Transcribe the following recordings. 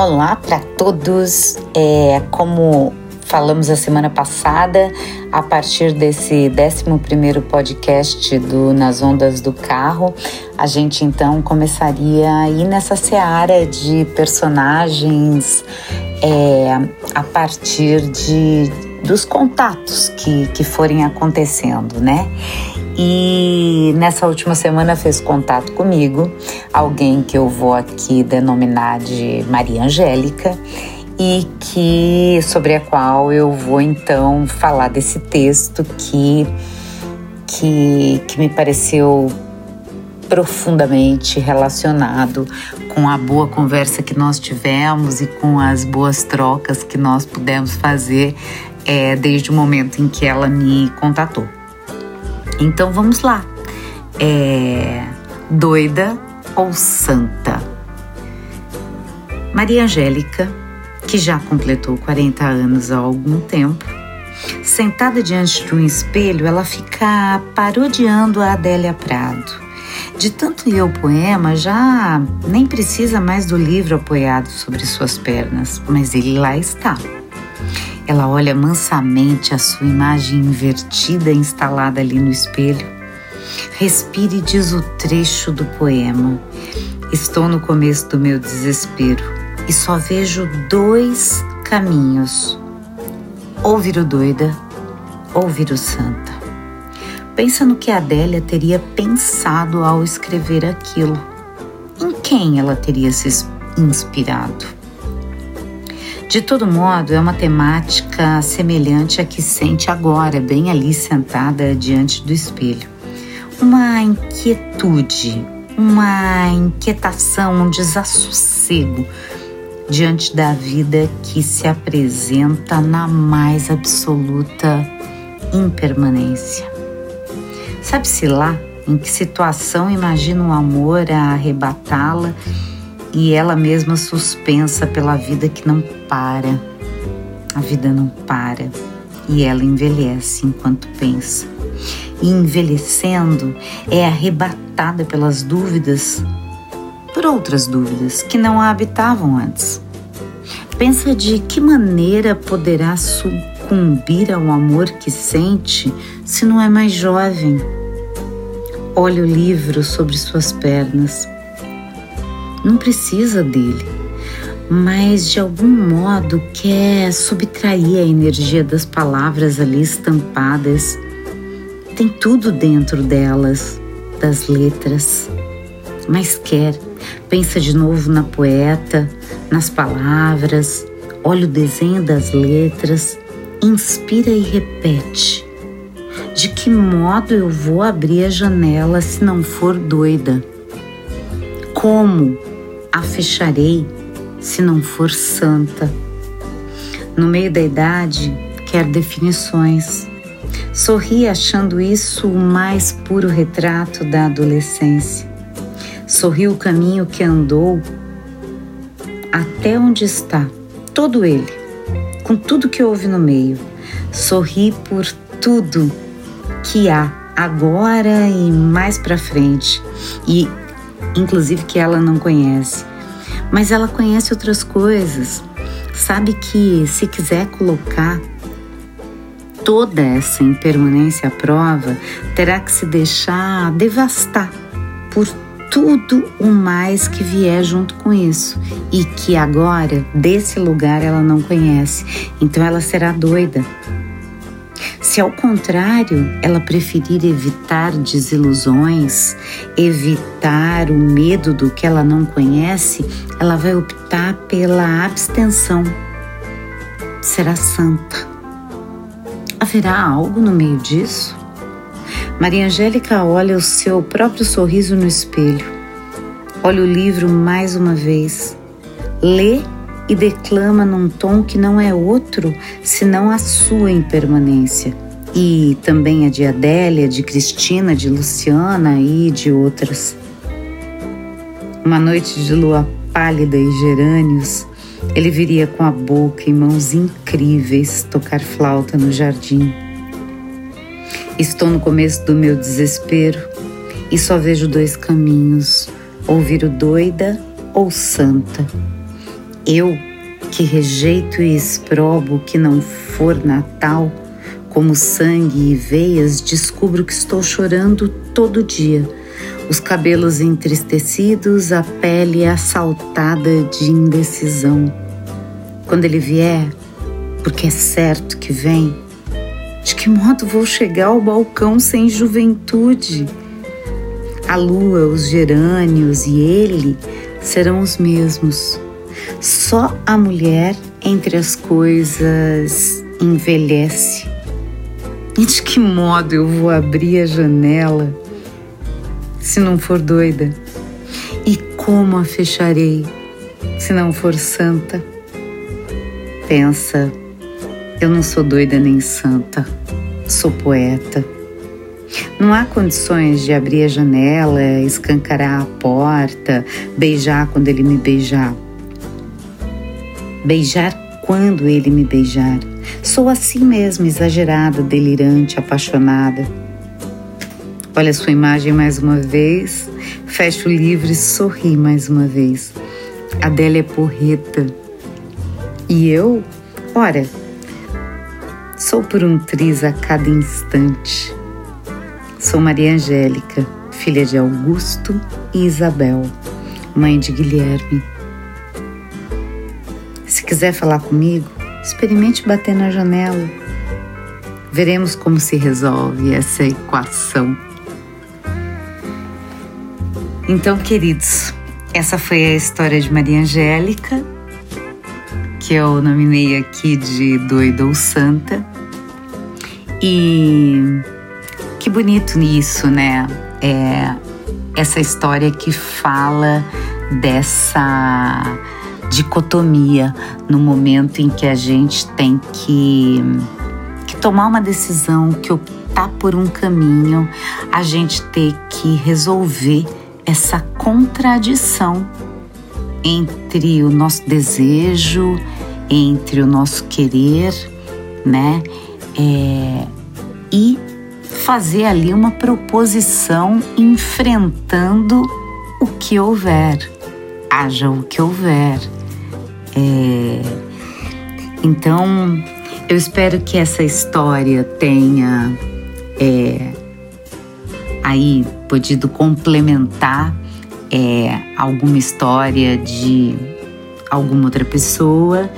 Olá para todos, como falamos a semana passada, a partir desse 11º podcast do Nas Ondas do Carro, a gente então começaria a ir nessa seara de personagens a partir dos contatos que forem acontecendo, né? E nessa última semana fez contato comigo alguém que eu vou aqui denominar de Maria Angélica, e que sobre a qual eu vou então falar desse texto que me pareceu profundamente relacionado com a boa conversa que nós tivemos e com as boas trocas que nós pudemos fazer desde o momento em que ela me contatou. Então vamos lá. Doida ou santa? Maria Angélica, que já completou 40 anos há algum tempo, sentada diante de um espelho, ela fica parodiando a Adélia Prado. De tanto ler o poema, já nem precisa mais do livro apoiado sobre suas pernas, mas ele lá está. Ela olha mansamente a sua imagem invertida instalada ali no espelho. Respira e diz o trecho do poema. Estou no começo do meu desespero e só vejo dois caminhos. Ou viro doida, ou viro santa. Pensa no que a Adélia teria pensado ao escrever aquilo. Em quem ela teria se inspirado? De todo modo, é uma temática semelhante à que sente agora, bem ali sentada diante do espelho. Uma inquietude, uma inquietação, um desassossego diante da vida que se apresenta na mais absoluta impermanência. Sabe-se lá em que situação imagina o amor a arrebatá-la e ela mesma suspensa pela vida que não para. A vida não para e ela envelhece enquanto pensa. E envelhecendo é arrebatada pelas dúvidas, por outras dúvidas que não a habitavam antes. Pensa de que maneira poderá sucumbir ao amor que sente se não é mais jovem. Olha o livro sobre suas pernas. Não precisa dele, mas de algum modo quer subtrair a energia das palavras ali estampadas. Tem tudo dentro delas, das letras, mas pensa de novo na poeta, nas palavras, olha o desenho das letras, inspira e repete. De que modo eu vou abrir a janela se não for doida? Como a fecharei se não for santa? No meio da idade, quer definições. Sorri achando isso o mais puro retrato da adolescência. Sorri o caminho que andou até onde está, todo ele, com tudo que houve no meio. Sorri por tudo que há agora e mais pra frente, e inclusive que ela não conhece. Mas ela conhece outras coisas, sabe que se quiser colocar toda essa impermanência à prova, terá que se deixar devastar por tudo o mais que vier junto com isso, e que agora, desse lugar, ela não conhece, então ela será doida. Se ao contrário, ela preferir evitar desilusões, evitar o medo do que ela não conhece, ela vai optar pela abstenção. Será santa. Haverá algo no meio disso? Maria Angélica olha o seu próprio sorriso no espelho. Olha o livro mais uma vez. Lê e declama num tom que não é outro, senão a sua impermanência. E também a de Adélia, de Cristina, de Luciana e de outras. Uma noite de lua pálida e gerânios, ele viria com a boca e mãos incríveis tocar flauta no jardim. Estou no começo do meu desespero e só vejo dois caminhos, ou viro doida ou santa. Eu, que rejeito e exprobo o que não for natal, como sangue e veias, descubro que estou chorando todo dia. Os cabelos entristecidos, a pele assaltada de indecisão. Quando ele vier, porque é certo que vem, de que modo vou chegar ao balcão sem juventude? A lua, os gerânios e ele serão os mesmos. Só a mulher entre as coisas envelhece. E de que modo eu vou abrir a janela se não for doida? E como a fecharei se não for santa? Pensa, eu não sou doida nem santa, sou poeta. Não há condições de abrir a janela, escancarar a porta, beijar quando ele me beijar. Beijar quando ele me beijar. Sou assim mesmo, exagerada, delirante, apaixonada. Olha a sua imagem mais uma vez. Fecho o livro e sorri mais uma vez. Adélia é porreta. E eu? Ora, sou por um triz a cada instante. Sou Maria Angélica, filha de Augusto e Isabel, mãe de Guilherme. Se quiser falar comigo, experimente bater na janela. Veremos como se resolve essa equação. Então, queridos, essa foi a história de Maria Angélica, que eu nominei aqui de doida ou santa. E que bonito isso, né? Essa história que fala dessa dicotomia no momento em que a gente tem que tomar uma decisão, que optar por um caminho, a gente ter que resolver essa contradição entre o nosso desejo, entre o nosso querer, né? E fazer ali uma proposição enfrentando o que houver, haja o que houver. Então, eu espero que essa história tenha aí podido complementar alguma história de alguma outra pessoa.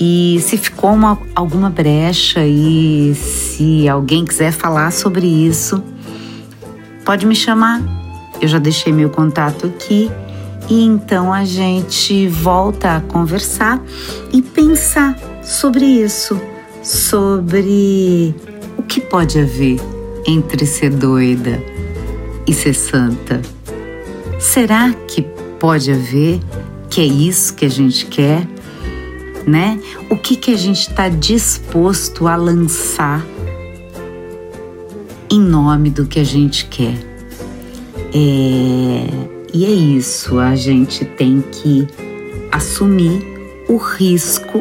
E se ficou alguma brecha e se alguém quiser falar sobre isso, pode me chamar. Eu já deixei meu contato aqui. E então a gente volta a conversar e pensar sobre isso, sobre o que pode haver entre ser doida e ser santa. Será que pode haver que é isso que a gente quer, né? O que a gente está disposto a lançar em nome do que a gente quer? E é isso, a gente tem que assumir o risco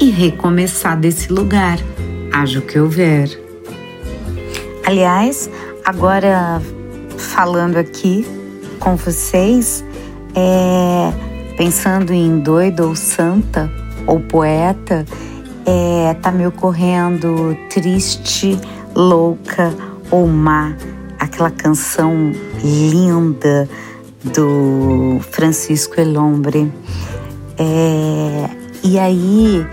e recomeçar desse lugar, haja o que houver. Aliás, agora falando aqui com vocês, pensando em doida ou santa ou poeta, tá me ocorrendo Triste, Louca ou Má, aquela canção linda do Francisco El Hombre. E aí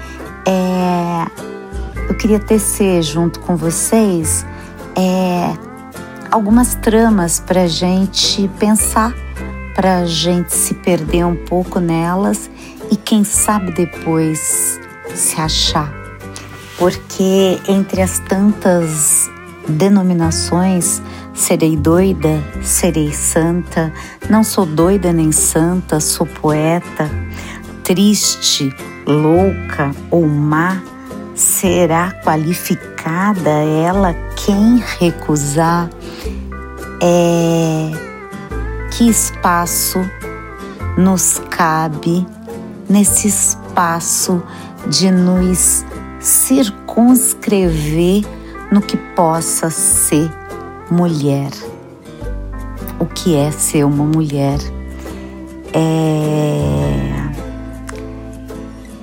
eu queria tecer junto com vocês algumas tramas para a gente pensar, para a gente se perder um pouco nelas e quem sabe depois se achar, porque entre as tantas denominações, serei doida, serei santa, não sou doida nem santa, sou poeta, triste, louca ou má, será qualificada ela quem recusar? Que espaço nos cabe nesse espaço de nos circunscrever no que possa ser mulher? O que é ser uma mulher?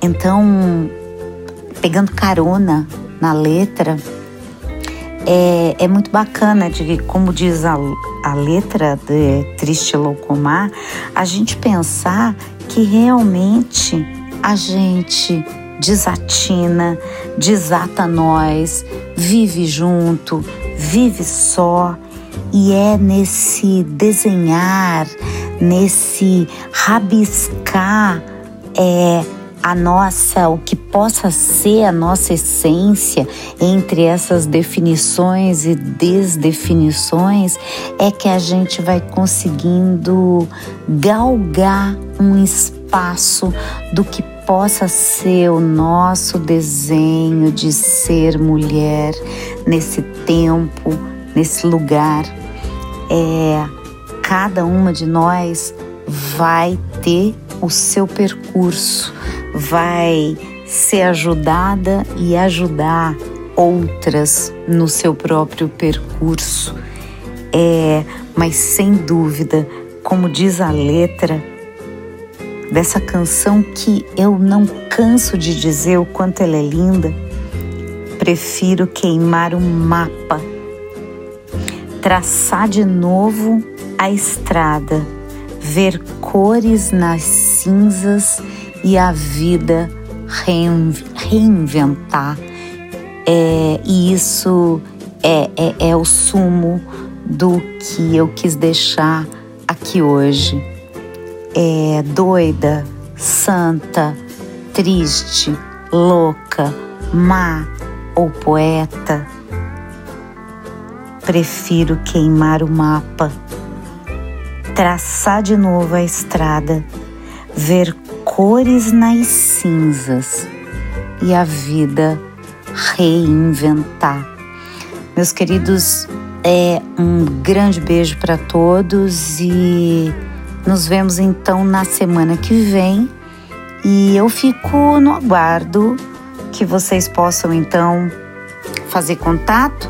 Então, pegando carona na letra, é muito bacana de ver, como diz a letra de Triste Locomar, a gente pensar que realmente a gente desatina, desata nós, vive junto, vive só, e é nesse desenhar, nesse rabiscar o que possa ser a nossa essência entre essas definições e desdefinições, é que a gente vai conseguindo galgar um espaço do que possa ser o nosso desenho de ser mulher nesse tempo, nesse lugar. Cada uma de nós vai ter o seu percurso, vai ser ajudada e ajudar outras no seu próprio percurso. Mas sem dúvida, como diz a letra dessa canção, que eu não canso de dizer o quanto ela é linda, prefiro queimar um mapa, traçar de novo a estrada, ver cores nas cinzas e a vida reinventar. E isso é o sumo do que eu quis deixar aqui hoje. Doida, santa, triste, louca, má ou poeta, prefiro queimar o mapa, traçar de novo a estrada, ver cores nas cinzas e a vida reinventar. Meus queridos, um grande beijo para todos e nos vemos então na semana que vem, e eu fico no aguardo que vocês possam então fazer contato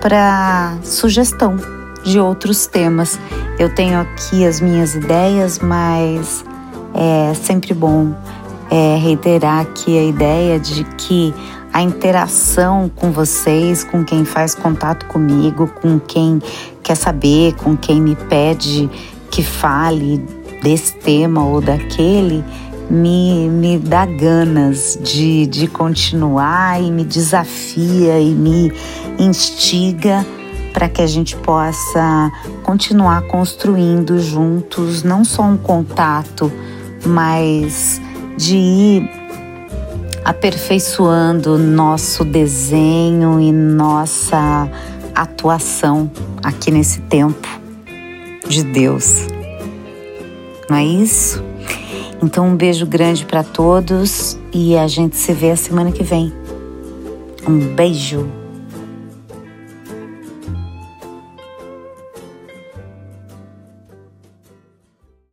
para sugestão de outros temas. Eu tenho aqui as minhas ideias, mas é sempre bom reiterar aqui a ideia de que a interação com vocês, com quem faz contato comigo, com quem quer saber, com quem me pede que fale desse tema ou daquele, me dá ganas de continuar, e me desafia e me instiga para que a gente possa continuar construindo juntos, não só um contato, mas de ir aperfeiçoando nosso desenho e nossa atuação aqui nesse tempo de Deus. Não é isso? Então, um beijo grande para todos e a gente se vê a semana que vem. Um beijo!